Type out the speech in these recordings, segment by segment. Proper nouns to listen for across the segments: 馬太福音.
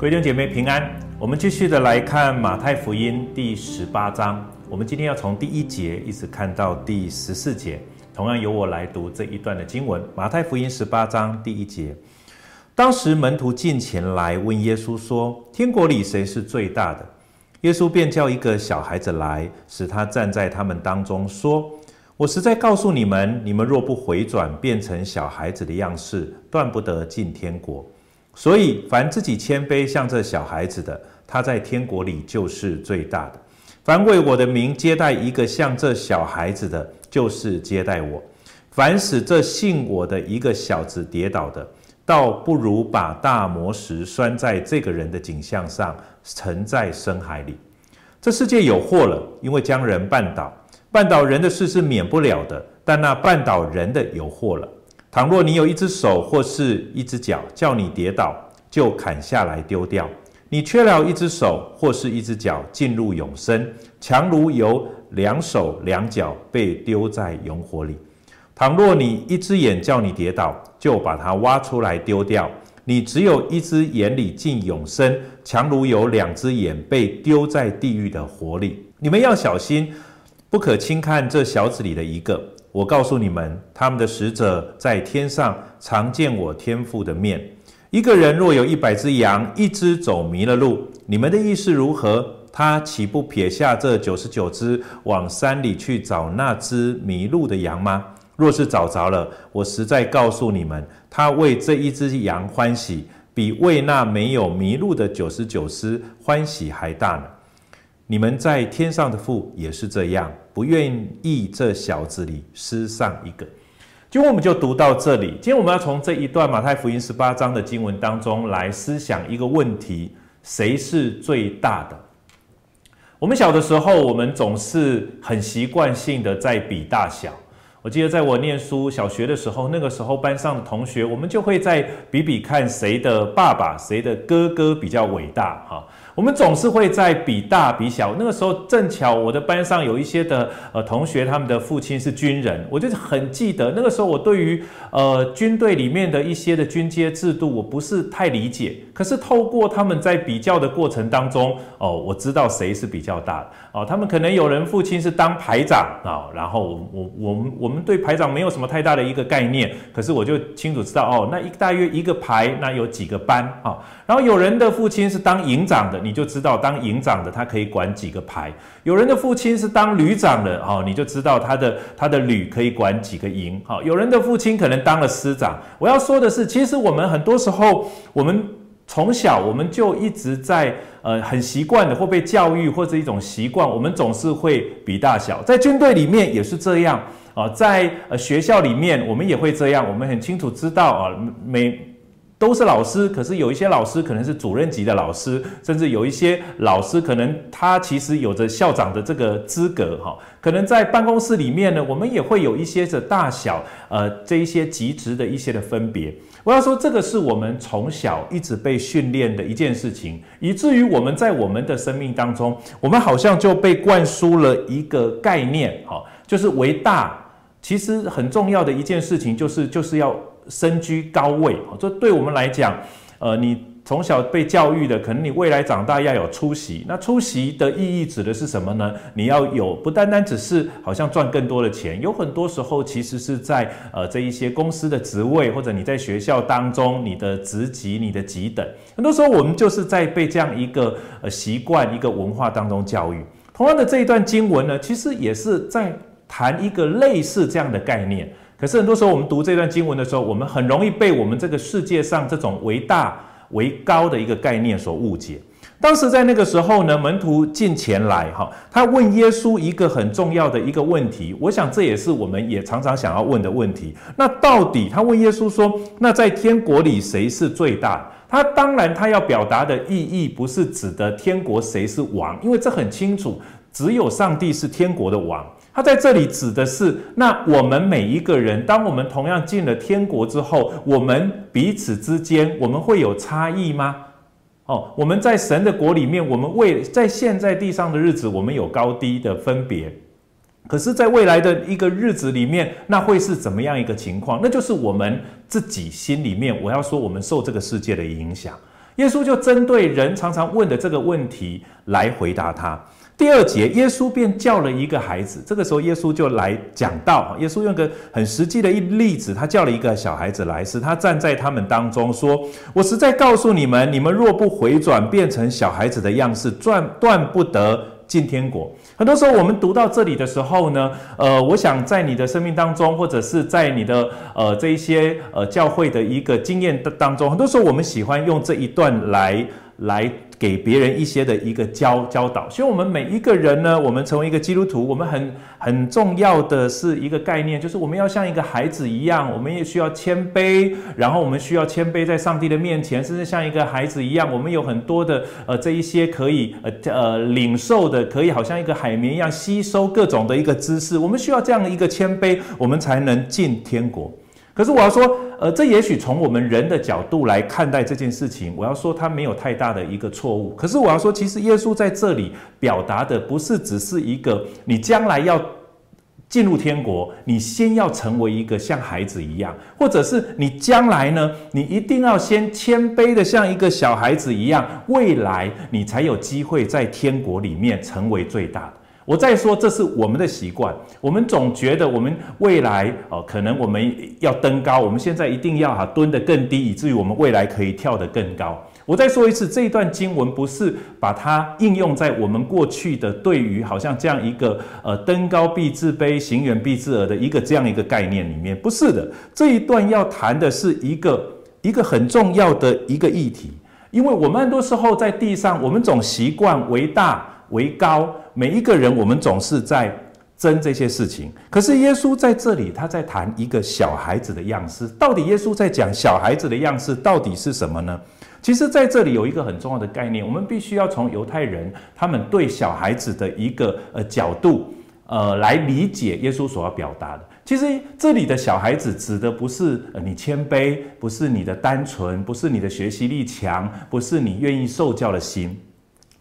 各位弟兄姐妹平安，我们继续的来看马太福音第18章，我们今天要从第1节一直看到第14节，同样由我来读这一段的经文。马太福音18章第1节，当时门徒进前来问耶稣说：天国里谁是最大的？耶稣便叫一个小孩子来，使他站在他们当中，说：我实在告诉你们，你们若不回转，变成小孩子的样式，断不得进天国。所以凡自己谦卑像这小孩子的，他在天国里就是最大的。凡为我的名接待一个像这小孩子的，就是接待我。凡使这信我的一个小子跌倒的，倒不如把大磨石拴在这个人的颈项上，沉在深海里。这世界有祸了，因为将人绊倒。绊倒人的事是免不了的，但那绊倒人的有祸了。倘若你有一只手或是一只脚叫你跌倒，就砍下来丢掉。你缺了一只手或是一只脚，进入永生，强如有两手两脚被丢在永火里。倘若你一只眼叫你跌倒，就把它挖出来丢掉。你只有一只眼里进永生，强如有两只眼被丢在地狱的火里。你们要小心，不可轻看这小子里的一个。我告诉你们，他们的使者在天上常见我天父的面。一个人若有100只羊，一只走迷了路，你们的意思如何？他岂不撇下这99只，往山里去找那只迷路的羊吗？若是找着了，我实在告诉你们，他为这一只羊欢喜，比为那没有迷路的99只欢喜还大呢。你们在天上的父也是这样，不愿意这小子里失上一个。今天我们就读到这里。今天我们要从这一段马太福音18章的经文当中来思想一个问题：谁是最大的？我们小的时候，我们总是很习惯性的在比大小。我记得在我念书小学的时候，那个时候班上的同学，我们就会在比比看谁的爸爸、谁的哥哥比较伟大哈。我们总是会在比大比小。那个时候正巧我的班上有一些的同学，他们的父亲是军人，我就很记得那个时候我对于军队里面的一些的军阶制度我不是太理解，可是透过他们在比较的过程当中，我知道谁是比较大的他们可能有人父亲是当排长然后我们对排长没有什么太大的一个概念，可是我就清楚知道那大约一个排那有几个班然后有人的父亲是当营长的，你就知道当营长的他可以管几个排；有人的父亲是当旅长的你就知道他的旅可以管几个营有人的父亲可能当了师长。我要说的是，其实我们很多时候，我们从小我们就一直在很习惯的或被教育或者一种习惯，我们总是会比大小。在军队里面也是这样在学校里面我们也会这样。我们很清楚知道都是老师，可是有一些老师可能是主任级的老师，甚至有一些老师可能他其实有着校长的这个资格可能在办公室里面呢，我们也会有一些的大小这一些级职的一些的分别。我要说，这个是我们从小一直被训练的一件事情，以至于我们在我们的生命当中，我们好像就被灌输了一个概念就是为大。其实很重要的一件事情就是要身居高位，这对我们来讲，你从小被教育的，可能你未来长大要有出息。那出息的意义指的是什么呢？你要有不单单只是好像赚更多的钱，有很多时候其实是在这一些公司的职位，或者你在学校当中你的职级、你的级等，很多时候我们就是在被这样一个习惯、一个文化当中教育。同样的，这一段经文呢，其实也是在谈一个类似这样的概念。可是很多时候我们读这段经文的时候，我们很容易被我们这个世界上这种为大为高的一个概念所误解。当时在那个时候呢，门徒进前来他问耶稣一个很重要的一个问题，我想这也是我们也常常想要问的问题。那到底他问耶稣说，那在天国里谁是最大？他当然他要表达的意义不是指的天国谁是王，因为这很清楚，只有上帝是天国的王。他在这里指的是，那我们每一个人，当我们同样进了天国之后，我们彼此之间我们会有差异吗？我们在神的国里面，我们在现在地上的日子，我们有高低的分别。可是在未来的一个日子里面，那会是怎么样一个情况？那就是我们自己心里面，我要说我们受这个世界的影响。耶稣就针对人常常问的这个问题来回答他。第二节，耶稣便叫了一个孩子。这个时候，耶稣就来讲道。耶稣用个很实际的一例子，他叫了一个小孩子来，使他站在他们当中，说：“我实在告诉你们，你们若不回转，变成小孩子的样式，断不得进天国。”很多时候，我们读到这里的时候呢，我想在你的生命当中，或者是在你的这一些教会的一个经验当中，很多时候我们喜欢用这一段来给别人一些的一个教导，所以我们每一个人呢，我们成为一个基督徒，我们很重要的是一个概念，就是我们要像一个孩子一样，我们也需要谦卑，然后我们需要谦卑在上帝的面前，甚至像一个孩子一样，我们有很多的这一些可以领受的，可以好像一个海绵一样吸收各种的一个知识，我们需要这样的一个谦卑，我们才能进天国。可是我要说，这也许从我们人的角度来看待这件事情，我要说它没有太大的一个错误。可是我要说，其实耶稣在这里表达的不是只是一个你将来要进入天国，你先要成为一个像孩子一样，或者是你将来呢，你一定要先谦卑的像一个小孩子一样，未来你才有机会在天国里面成为最大的。我再说，这是我们的习惯。我们总觉得我们未来可能我们要登高，我们现在一定要蹲得更低，以至于我们未来可以跳得更高。我再说一次，这一段经文不是把它应用在我们过去的对于好像这样一个登高必自卑，行远必自迩的一个这样一个概念里面，不是的。这一段要谈的是一个很重要的一个议题，因为我们很多时候在地上，我们总习惯为大为高。每一个人，我们总是在争这些事情。可是耶稣在这里，他在谈一个小孩子的样式。到底耶稣在讲小孩子的样式到底是什么呢？其实在这里有一个很重要的概念，我们必须要从犹太人他们对小孩子的一个角度来理解耶稣所要表达的。其实这里的小孩子指的不是你谦卑，不是你的单纯，不是你的学习力强，不是你愿意受教的心。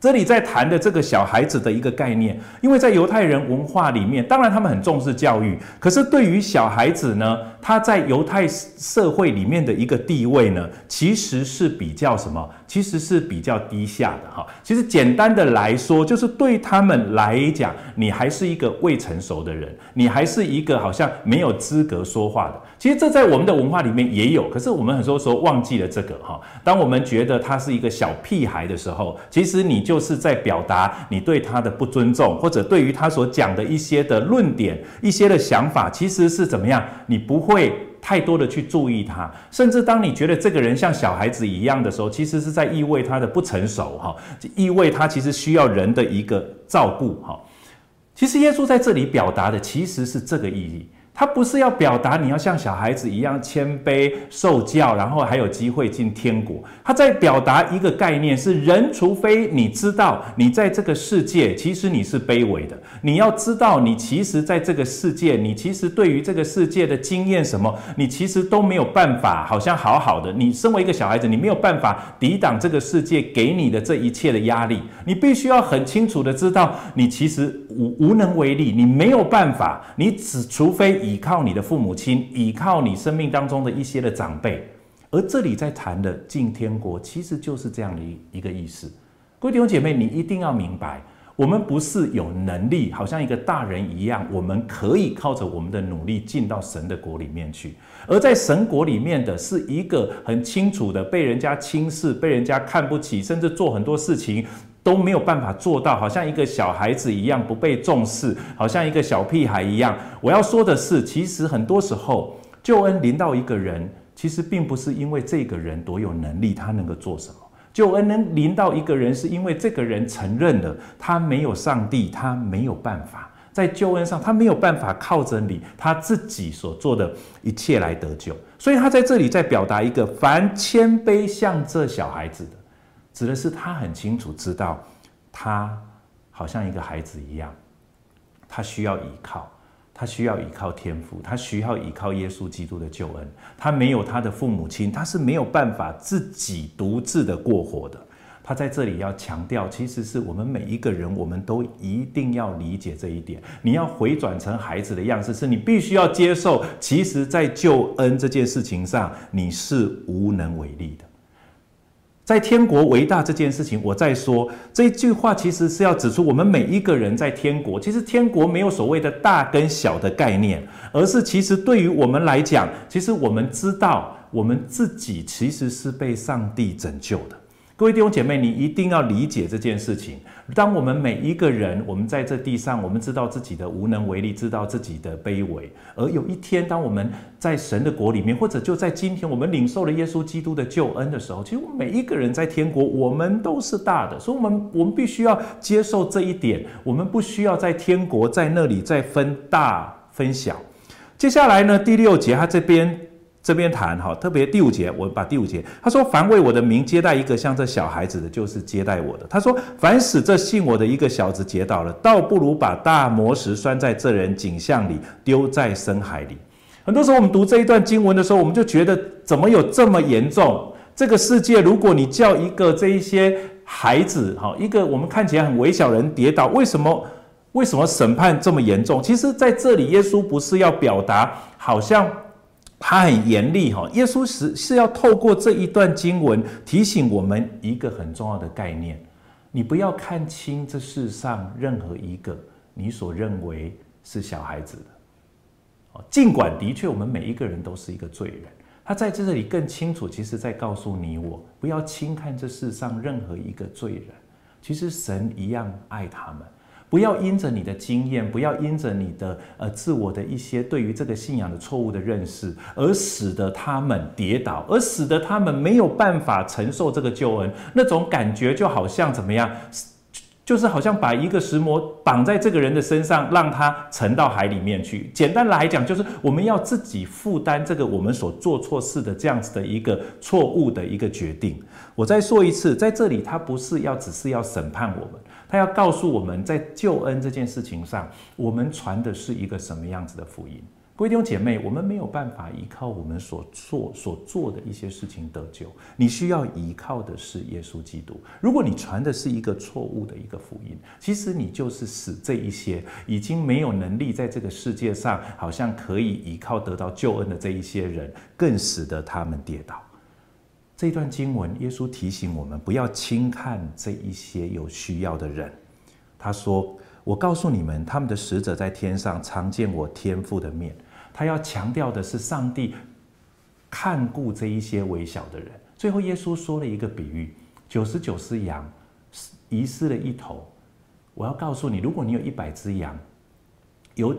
这里在谈的这个小孩子的一个概念，因为在犹太人文化里面，当然他们很重视教育，可是对于小孩子呢，他在犹太社会里面的一个地位呢，其实是比较什么？其实是比较低下的哈。其实简单的来说，就是对他们来讲，你还是一个未成熟的人，你还是一个好像没有资格说话的。其实这在我们的文化里面也有，可是我们很多时候忘记了这个哈。当我们觉得他是一个小屁孩的时候，其实你就是在表达你对他的不尊重，或者对于他所讲的一些的论点、一些的想法，其实是怎么样？你不会太多的去注意他，甚至当你觉得这个人像小孩子一样的时候，其实是在意味他的不成熟哈，意味他其实需要人的一个照顾哈。其实耶稣在这里表达的其实是这个意义。他不是要表达你要像小孩子一样谦卑受教，然后还有机会进天国。他在表达一个概念是人，除非你知道你在这个世界其实你是卑微的，你要知道你其实在这个世界，你其实对于这个世界的经验什么，你其实都没有办法好像好的。你身为一个小孩子，你没有办法抵挡这个世界给你的这一切的压力。你必须要很清楚的知道，你其实无能为力，你没有办法，你除非依靠你的父母亲，依靠你生命当中的一些的长辈。而这里在谈的进天国，其实就是这样的一个意思。各位弟兄姐妹，你一定要明白，我们不是有能力，好像一个大人一样，我们可以靠着我们的努力进到神的国里面去。而在神国里面的是一个很清楚的被人家轻视、被人家看不起，甚至做很多事情都没有办法做到，好像一个小孩子一样不被重视，好像一个小屁孩一样。我要说的是，其实很多时候救恩临到一个人，其实并不是因为这个人多有能力，他能够做什么。救恩能临到一个人，是因为这个人承认了他没有上帝，他没有办法在救恩上，他没有办法靠着你他自己所做的一切来得救。所以他在这里在表达一个凡谦卑像这小孩子的，指的是他很清楚知道，他好像一个孩子一样，他需要依靠，他需要依靠天父，他需要依靠耶稣基督的救恩。他没有他的父母亲，他是没有办法自己独自的过活的。他在这里要强调，其实是我们每一个人，我们都一定要理解这一点。你要回转成孩子的样式，是你必须要接受，其实在救恩这件事情上，你是无能为力的。在天国为大这件事情，我在说这一句话，其实是要指出我们每一个人在天国。其实天国没有所谓的大跟小的概念，而是其实对于我们来讲，其实我们知道我们自己其实是被上帝拯救的。各位弟兄姐妹，你一定要理解这件事情。当我们每一个人，我们在这地上，我们知道自己的无能为力，知道自己的卑微。而有一天，当我们在神的国里面，或者就在今天，我们领受了耶稣基督的救恩的时候，其实我们每一个人在天国，我们都是大的。所以我们必须要接受这一点，我们不需要在天国在那里再分大分小。接下来呢，第六节，他这边谈哈，特别第五节，我把第五节，他说：“凡为我的名接待一个像这小孩子的，就是接待我的。”他说：“凡使这信我的一个小子跌倒了，倒不如把大磨石拴在这人颈项里，丢在深海里。”很多时候我们读这一段经文的时候，我们就觉得怎么有这么严重？这个世界，如果你叫一个这一些孩子哈，一个我们看起来很微小的人跌倒，为什么审判这么严重？其实在这里，耶稣不是要表达好像他很严厉哈，耶稣是要透过这一段经文提醒我们一个很重要的概念：你不要看清这世上任何一个你所认为是小孩子的。尽管的确我们每一个人都是一个罪人，他在这里更清楚，其实在告诉你我，不要轻看这世上任何一个罪人，其实神一样爱他们。不要因着你的经验，不要因着你的自我的一些对于这个信仰的错误的认识，而使得他们跌倒，而使得他们没有办法承受这个救恩。那种感觉就好像怎么样，就是好像把一个石磨绑在这个人的身上，让他沉到海里面去。简单来讲，就是我们要自己负担这个我们所做错事的这样子的一个错误的一个决定。我再说一次，在这里他不是要只是要审判我们。他要告诉我们，在救恩这件事情上，我们传的是一个什么样子的福音？各位弟兄姐妹，我们没有办法依靠我们所做的一些事情得救，你需要依靠的是耶稣基督。如果你传的是一个错误的一个福音，其实你就是使这一些已经没有能力在这个世界上好像可以依靠得到救恩的这一些人，更使得他们跌倒。这段经文，耶稣提醒我们不要轻看这一些有需要的人。他说：“我告诉你们，他们的使者在天上常见我天父的面。”他要强调的是，上帝看顾这一些微小的人。最后，耶稣说了一个比喻：99只羊遗失了一头。我要告诉你，如果你有100只羊，有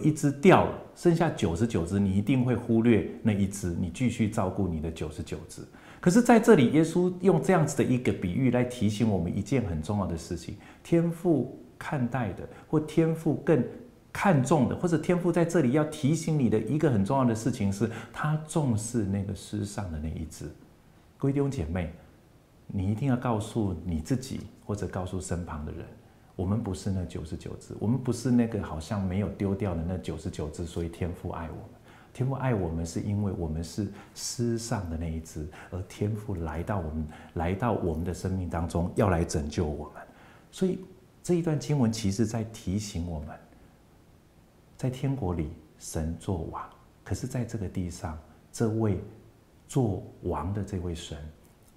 一只掉了，剩下99只，你一定会忽略那一只，你继续照顾你的99只。可是在这里，耶稣用这样子的一个比喻来提醒我们一件很重要的事情：天父看待的，或天父更看重的，或者天父在这里要提醒你的一个很重要的事情是，他重视那个世上的那一只。各位弟兄姐妹，你一定要告诉你自己，或者告诉身旁的人，我们不是那99只，我们不是那个好像没有丢掉的那99只，所以天父爱我们。天父爱我们是因为我们是失丧的那一只，而天父来到我们的生命当中，要来拯救我们。所以这一段经文其实在提醒我们，在天国里神作王，可是在这个地上，这位作王的这位神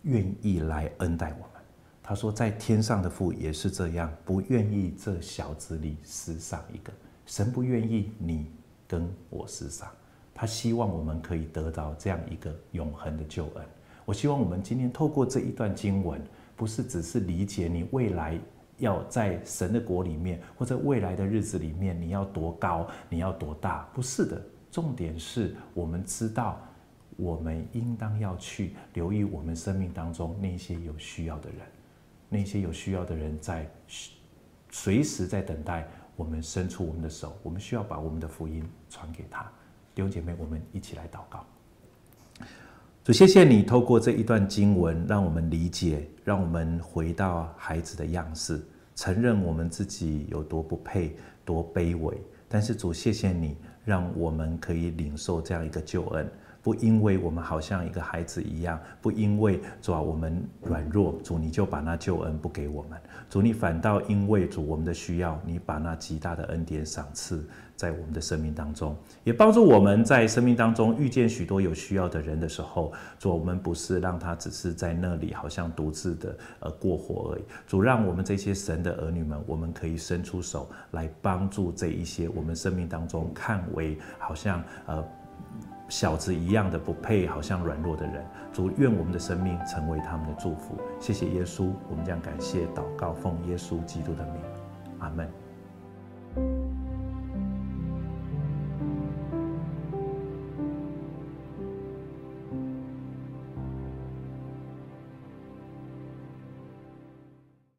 愿意来恩待我们。他说在天上的父也是这样，不愿意这小子里失丧一个。神不愿意你跟我失丧，他希望我们可以得到这样一个永恒的救恩。我希望我们今天透过这一段经文，不是只是理解你未来要在神的国里面，或者未来的日子里面你要多高，你要多大，不是的。重点是我们知道我们应当要去留意我们生命当中那些有需要的人，那些有需要的人在随时在等待我们伸出我们的手，我们需要把我们的福音传给他。弟兄姐妹，我们一起来祷告。主，谢谢你透过这一段经文让我们理解，让我们回到孩子的样式，承认我们自己有多不配，多卑微。但是主，谢谢你让我们可以领受这样一个救恩，不因为我们好像一个孩子一样，不因为主啊我们软弱，主你就把那救恩不给我们，主你反倒因为主我们的需要，你把那极大的恩典赏赐在我们的生命当中，也帮助我们在生命当中遇见许多有需要的人的时候，主我们不是让他只是在那里好像独自的过活而已，主让我们这些神的儿女们，我们可以伸出手来帮助这一些我们生命当中看为好像小子一样的不配，好像软弱的人，主愿我们的生命成为他们的祝福。谢谢耶稣，我们将感谢祷告，奉耶稣基督的名，阿们。